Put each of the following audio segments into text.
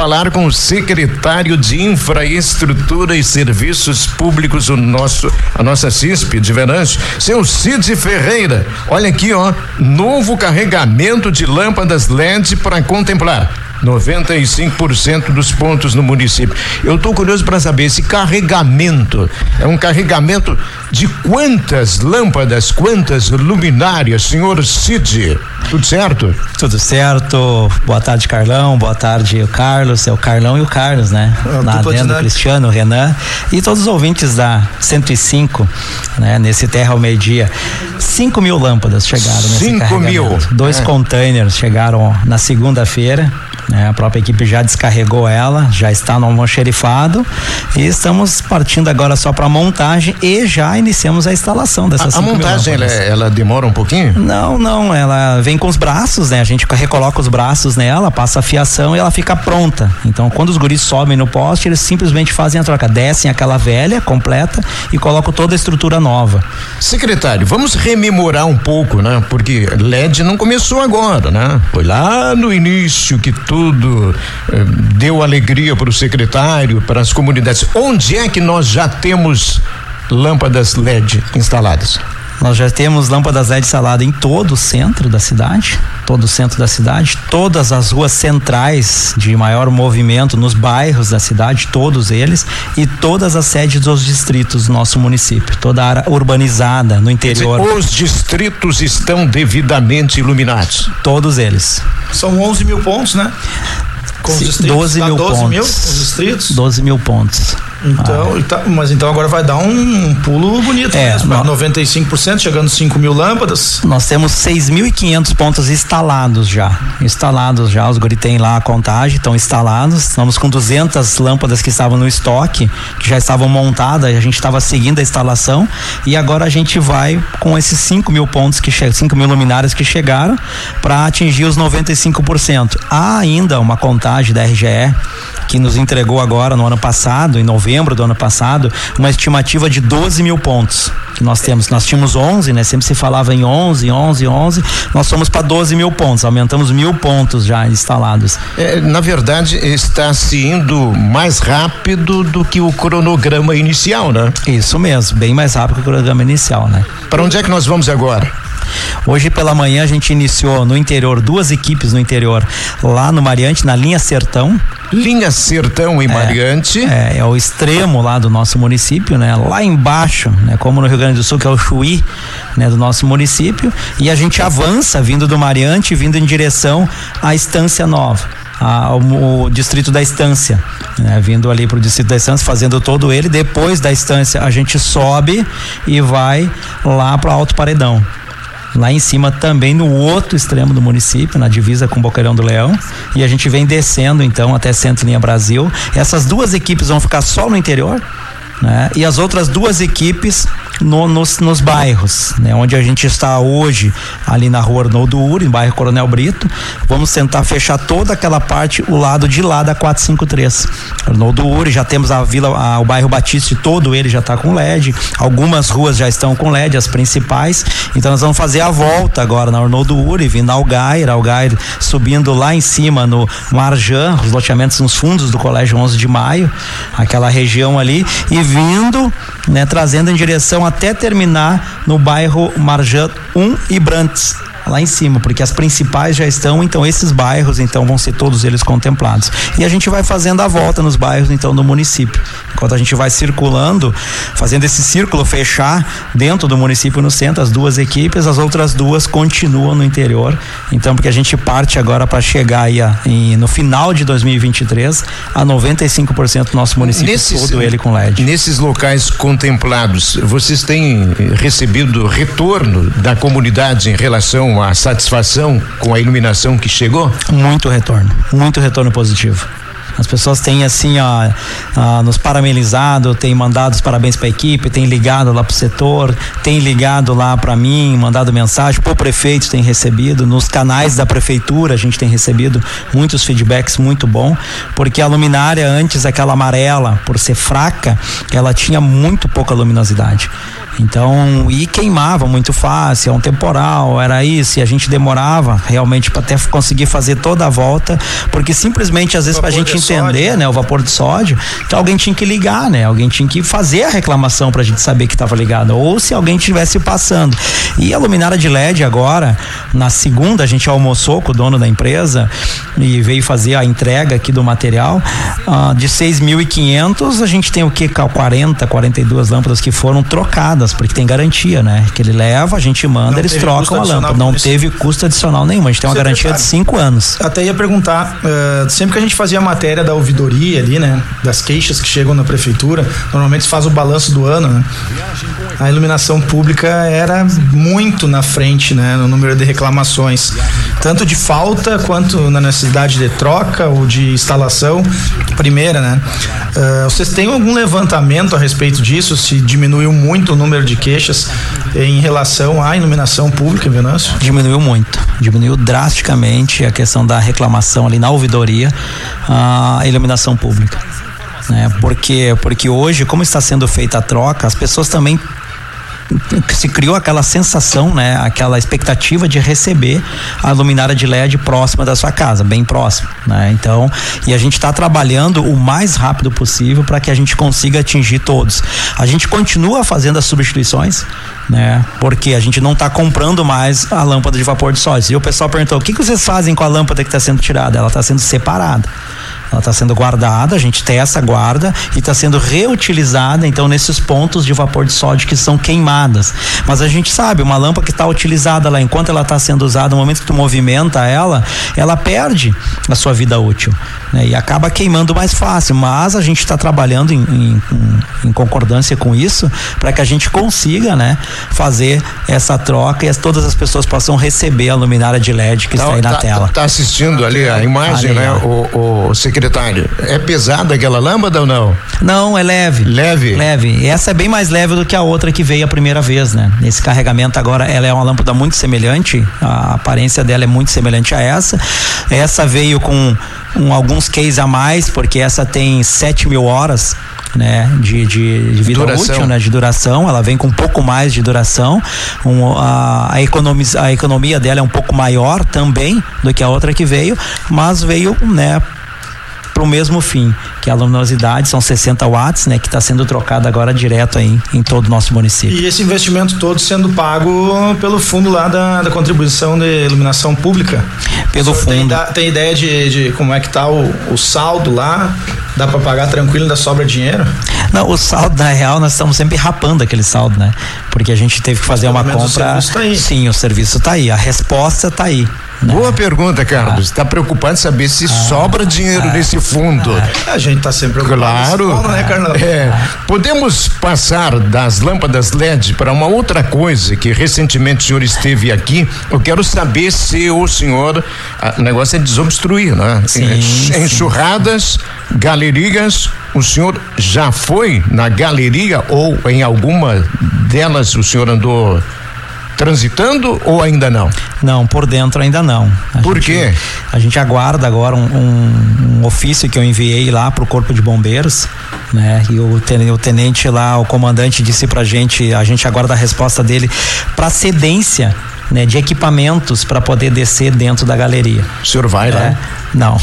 falar com o secretário de Infraestrutura e Serviços Públicos, a nossa CISP de Venâncio, seu Cid Ferreira. Olha aqui, ó, novo carregamento de lâmpadas LED para contemplar 95% dos pontos no município. Eu estou curioso para saber, esse carregamento é um carregamento de quantas lâmpadas, quantas luminárias, senhor Cid? Tudo certo? Tudo certo. Boa tarde, Carlão. Boa tarde, Carlos. É o Carlão e o Carlos, né? Lá dentro, o Cristiano, o Renan e todos os ouvintes da 105, né? Nesse Terra ao Meio-Dia. 5.000 lâmpadas chegaram nesse 5.000. Dois containers chegaram na segunda-feira. A própria equipe já descarregou ela, já está no almoxerifado e estamos partindo agora só para montagem e já iniciamos a instalação dessas. A montagem ela demora um pouquinho? Não, ela vem com os braços, né? A gente recoloca os braços nela, passa a fiação e ela fica pronta. Então, quando os guris sobem no poste, eles simplesmente fazem a troca, descem aquela velha completa e colocam toda a estrutura nova. Secretário, vamos rememorar um pouco, né? Porque LED não começou agora, né? Foi lá no início que tudo deu alegria para o secretário, para as comunidades. Onde é que nós já temos lâmpadas LED instaladas? Nós já temos lâmpadas LED instaladas em todo o centro da cidade, todas as ruas centrais de maior movimento nos bairros da cidade, todos eles, e todas as sedes dos distritos do nosso município, toda a área urbanizada no interior. Quer dizer, os distritos estão devidamente iluminados? Todos eles. São 11.000 pontos, né? Com os distritos, 12 mil pontos. Então, mas então agora vai dar um pulo bonito mesmo. 95%, chegando 5.000 lâmpadas. Nós temos 6.500 pontos instalados já. Os guri tem lá a contagem, estão instalados. Estamos com 200 lâmpadas que estavam no estoque, que já estavam montadas, a gente estava seguindo a instalação. E agora a gente vai com esses 5.000 pontos, 5.000 luminárias que chegaram, para atingir os 95%. Há ainda uma contagem da RGE que nos entregou agora no ano passado, em novembro do ano passado, uma estimativa de 12.000 pontos que nós temos. Nós tínhamos 11, né? Sempre se falava em 11, nós fomos para 12.000 pontos, aumentamos 1.000 pontos já instalados. Na verdade, está se indo mais rápido do que o cronograma inicial, né? Isso mesmo, bem mais rápido que o cronograma inicial, né? Para onde é que nós vamos agora? Hoje pela manhã a gente iniciou no interior, duas equipes no interior, lá no Mariante, na Linha Sertão e Mariante. É o extremo lá do nosso município, né? Lá embaixo, né? Como no Rio Grande do Sul, que é o Chuí, né? Do nosso município, e a gente avança vindo do Mariante, vindo em direção à Estância Nova. O distrito da Estância, né? Vindo ali pro distrito da Estância, fazendo todo ele, depois da Estância a gente sobe e vai lá pro Alto Paredão, lá em cima também no outro extremo do município, na divisa com o Boqueirão do Leão, e a gente vem descendo então até Centro Linha Brasil. Essas duas equipes vão ficar só no interior, né? E as outras duas equipes nos bairros, né? Onde a gente está hoje, ali na rua Arnoldo Uri, no bairro Coronel Brito. Vamos tentar fechar toda aquela parte, o lado de lá da 453 Arnoldo Uri. Já temos a vila, o bairro Batista, todo ele já está com LED, algumas ruas já estão com LED, as principais. Então nós vamos fazer a volta agora na Arnoldo Uri, vindo Algair, subindo lá em cima no Marjan, os loteamentos nos fundos do Colégio 11 de Maio, aquela região ali, e vindo, né, trazendo em direção até terminar no bairro Marjan 1 e Brantes, lá em cima, porque as principais já estão, então esses bairros então vão ser todos eles contemplados. E a gente vai fazendo a volta nos bairros então do município, enquanto a gente vai circulando, fazendo esse círculo fechar dentro do município no centro, as duas equipes, as outras duas continuam no interior, então porque a gente parte agora para chegar aí no final de 2023 a 95% do nosso município, todo ele com LED. Nesses locais contemplados, vocês têm recebido retorno da comunidade em relação a satisfação com a iluminação que chegou? Muito retorno positivo. As pessoas têm assim, nos parabenizado, têm mandado os parabéns para a equipe, têm ligado lá pro setor, têm ligado lá para mim, mandado mensagem, pro prefeito tem recebido, nos canais da prefeitura a gente tem recebido muitos feedbacks muito bom, porque a luminária antes, aquela amarela, por ser fraca, ela tinha muito pouca luminosidade. Então, e queimava muito fácil, é um temporal, era isso, e a gente demorava realmente para até conseguir fazer toda a volta, porque simplesmente às vezes pra gente entender, sódio, né, o vapor de sódio, então alguém tinha que ligar, né, alguém tinha que fazer a reclamação pra gente saber que estava ligado, ou se alguém estivesse passando. E a luminária de LED agora, na segunda, a gente almoçou com o dono da empresa e veio fazer a entrega aqui do material, de 6.500, a gente tem o que, 42 lâmpadas que foram trocadas, porque tem garantia, né, que ele leva, a gente manda, eles trocam a lâmpada, não teve custo adicional nenhum, a gente tem uma garantia de 5 anos. Até ia perguntar, sempre que a gente fazia a matéria da ouvidoria ali, né, das queixas que chegam na prefeitura, normalmente se faz o balanço do ano, né, a iluminação pública era muito na frente, né, no número de reclamações, tanto de falta quanto na necessidade de troca ou de instalação primeira, né. Vocês têm algum levantamento a respeito disso, se diminuiu muito o número de queixas em relação à iluminação pública em Venâncio? Diminuiu muito, diminuiu drasticamente a questão da reclamação ali na ouvidoria, a iluminação pública, né? Porque hoje, como está sendo feita a troca, as pessoas também se criou aquela sensação, né, aquela expectativa de receber a luminária de LED próxima da sua casa, bem próximo, né? Então, e a gente está trabalhando o mais rápido possível para que a gente consiga atingir todos. A gente continua fazendo as substituições, né? Porque a gente não está comprando mais a lâmpada de vapor de sódio. E o pessoal perguntou: o que vocês fazem com a lâmpada que está sendo tirada? Ela está sendo separada. Ela está sendo guardada, a gente testa, guarda e está sendo reutilizada, então, nesses pontos de vapor de sódio que são queimadas. Mas a gente sabe, uma lâmpada que está utilizada lá, enquanto ela está sendo usada, no momento que tu movimenta ela, ela perde a sua vida útil, né? E acaba queimando mais fácil. Mas a gente está trabalhando em concordância com isso, para que a gente consiga, né, fazer essa troca e todas as pessoas possam receber a luminária de LED que está aí na tela. Está assistindo ali a imagem, né? O secretário, é pesada aquela lâmpada ou não? Não, é leve. Leve? Leve. Essa é bem mais leve do que a outra que veio a primeira vez, né? Esse carregamento agora, ela é uma lâmpada muito semelhante, a aparência dela é muito semelhante a essa. Essa veio com alguns cases a mais, porque essa tem 7.000 horas, né, de vida duração, útil, né, de duração. Ela vem com um pouco mais de duração, a economia dela é um pouco maior também do que a outra que veio, mas veio, né, para o mesmo fim, que a luminosidade, são 60 watts, né, que está sendo trocada agora direto aí em todo o nosso município. E esse investimento todo sendo pago pelo fundo lá da contribuição de iluminação pública? Pelo fundo. Tem ideia de como é que está o saldo lá? Dá para pagar tranquilo, ainda sobra dinheiro? Não, o saldo, na real, nós estamos sempre rapando aquele saldo, né? Porque a gente teve que fazer uma compra. O serviço tá aí. Sim, o serviço está aí, a resposta está aí. Não. Boa pergunta, Carlos. Está preocupado em saber se sobra dinheiro nesse fundo. A gente está sempre preocupado. Claro. Fundo, né, Carlão? Podemos passar das lâmpadas LED para uma outra coisa que recentemente o senhor esteve aqui. Eu quero saber se o senhor, o negócio é desobstruir, né? Sim, enxurradas, sim. Galerias. O senhor já foi na galeria ou em alguma delas o senhor andou transitando ou ainda não? Não, por dentro ainda não. Por quê? A gente aguarda agora um ofício que eu enviei lá pro Corpo de Bombeiros, né? E o tenente lá, o comandante, disse pra gente, a gente aguarda a resposta dele pra cedência, né, de equipamentos para poder descer dentro da galeria. O senhor vai lá? Não.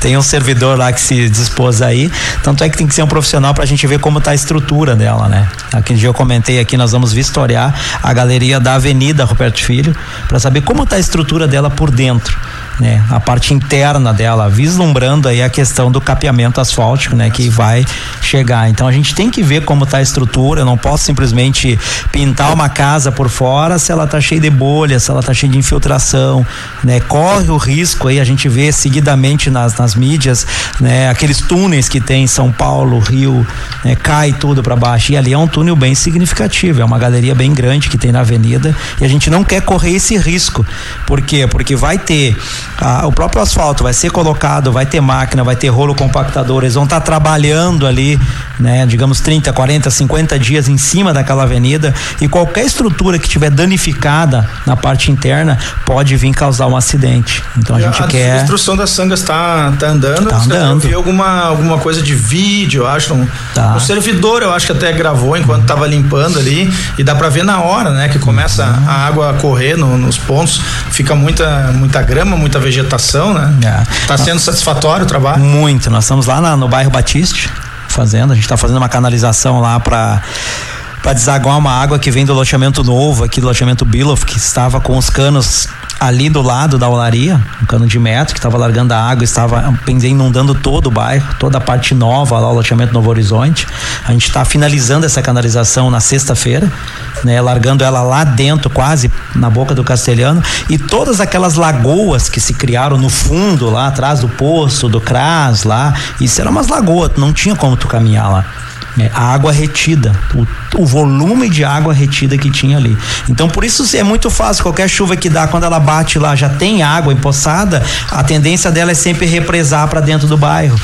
Tem um servidor lá que se dispôs aí, tanto é que tem que ser um profissional pra gente ver como tá a estrutura dela, né? Aquele dia eu comentei aqui, nós vamos vistoriar a galeria da Avenida Roberto Filho para saber como tá a estrutura dela por dentro, né? A parte interna dela, vislumbrando aí a questão do capeamento asfáltico, né, que vai chegar. Então a gente tem que ver como tá a estrutura, eu não posso simplesmente pintar uma casa por fora se ela tá cheia de bolha, se ela tá cheia de infiltração, né? Corre o risco aí, a gente vê seguidamente nas mídias, né, aqueles túneis que tem em São Paulo, Rio, né, cai tudo para baixo, e ali é um túnel bem significativo, é uma galeria bem grande que tem na avenida, e a gente não quer correr esse risco. Por quê? Porque vai ter o próprio asfalto vai ser colocado, vai ter máquina, vai ter rolo compactador, eles vão estar trabalhando ali, né, digamos 30, 40, 50 dias em cima daquela avenida, e qualquer estrutura que tiver danificada na parte interna pode vir causar um acidente. Então a destruição das sangas tá andando. Tá andando. Eu vi alguma coisa de vídeo, eu acho, um servidor, eu acho que até gravou enquanto estava limpando ali, e dá para ver na hora, né, que começa a água a correr nos pontos, fica muita grama, muita vegetação, né? É. Tá sendo satisfatório o trabalho? Muito. Nós estamos lá no bairro Batiste fazendo, a gente está fazendo uma canalização lá para desaguar uma água que vem do loteamento novo, aqui do loteamento Bilof, que estava com os canos ali do lado da olaria, um cano de metro que estava largando a água, estava inundando todo o bairro, toda a parte nova lá, o loteamento Novo Horizonte. A gente está finalizando essa canalização na sexta-feira, né, largando ela lá dentro, quase na boca do Castelhano, e todas aquelas lagoas que se criaram no fundo lá atrás do posto, do Cras lá, isso era umas lagoas, não tinha como tu caminhar lá. A água retida, o volume de água retida que tinha ali. Então, por isso é muito fácil, qualquer chuva que dá, quando ela bate lá, já tem água empoçada, a tendência dela é sempre represar para dentro do bairro,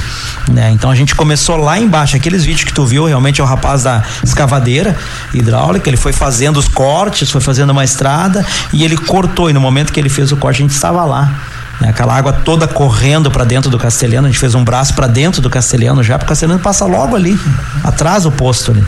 né? Então a gente começou lá embaixo, aqueles vídeos que tu viu, realmente é o rapaz da escavadeira hidráulica, ele foi fazendo os cortes, foi fazendo uma estrada e ele cortou, e no momento que ele fez o corte a gente estava lá, né? Aquela água toda correndo para dentro do Castelhano, a gente fez um braço para dentro do Castelhano já, porque o Castelhano passa logo ali, atrás do posto ali.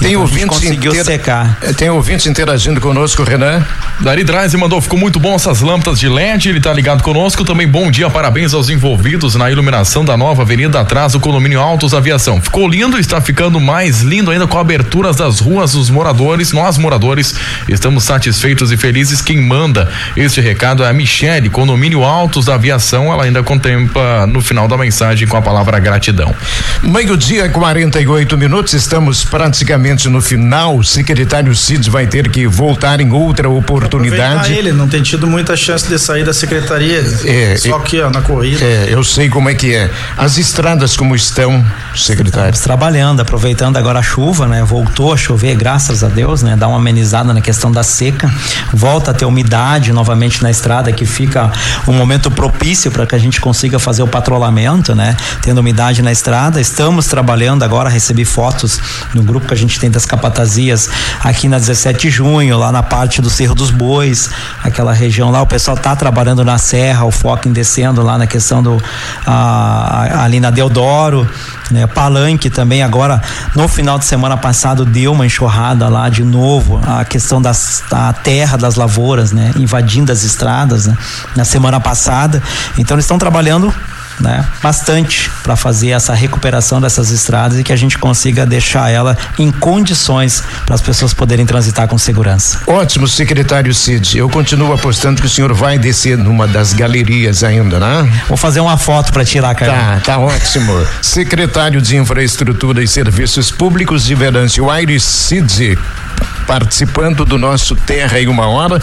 Tem ouvintes secar. Tem ouvintes interagindo conosco, Renan. Dari Draize mandou, ficou muito bom essas lâmpadas de LED, ele tá ligado conosco também. Bom dia, parabéns aos envolvidos na iluminação da nova avenida atrás do condomínio Altos Aviação. Ficou lindo, está ficando mais lindo ainda com aberturas das ruas, os moradores, nós moradores estamos satisfeitos e felizes. Quem manda este recado é a Michele, condomínio Altos da Aviação. Ela ainda contempla no final da mensagem com a palavra gratidão. Meio-dia, 48 minutos, estamos praticamente no final. O secretário Cid vai ter que voltar em outra oportunidade. Ele não tem tido muita chance de sair da secretaria, só que na corrida. Eu sei como é que é. As estradas como estão, secretário? Estamos trabalhando, aproveitando agora a chuva, né? Voltou a chover, graças a Deus, né? Dá uma amenizada na questão da seca, volta a ter umidade novamente na estrada, que fica um momento propício para que a gente consiga fazer o patrulhamento, né? Tendo umidade na estrada, estamos trabalhando agora. Recebi fotos no grupo que a gente tem das Capatazias aqui na 17 de junho, lá na parte do Cerro dos Bois, aquela região lá, o pessoal tá trabalhando na serra, o foco descendo lá na questão do ali na Deodoro, né? Palanque também agora, no final de semana passado deu uma enxurrada lá de novo, a questão da terra das lavouras, né? Invadindo as estradas, né? Na semana passada, então eles estão trabalhando, né, bastante para fazer essa recuperação dessas estradas e que a gente consiga deixar ela em condições para as pessoas poderem transitar com segurança. Ótimo, secretário Cid. Eu continuo apostando que o senhor vai descer numa das galerias ainda, né? Vou fazer uma foto para tirar, cara. Tá ótimo. Secretário de Infraestrutura e Serviços Públicos de Verâncio, Ayres Cid, participando do nosso Terra em Uma Hora.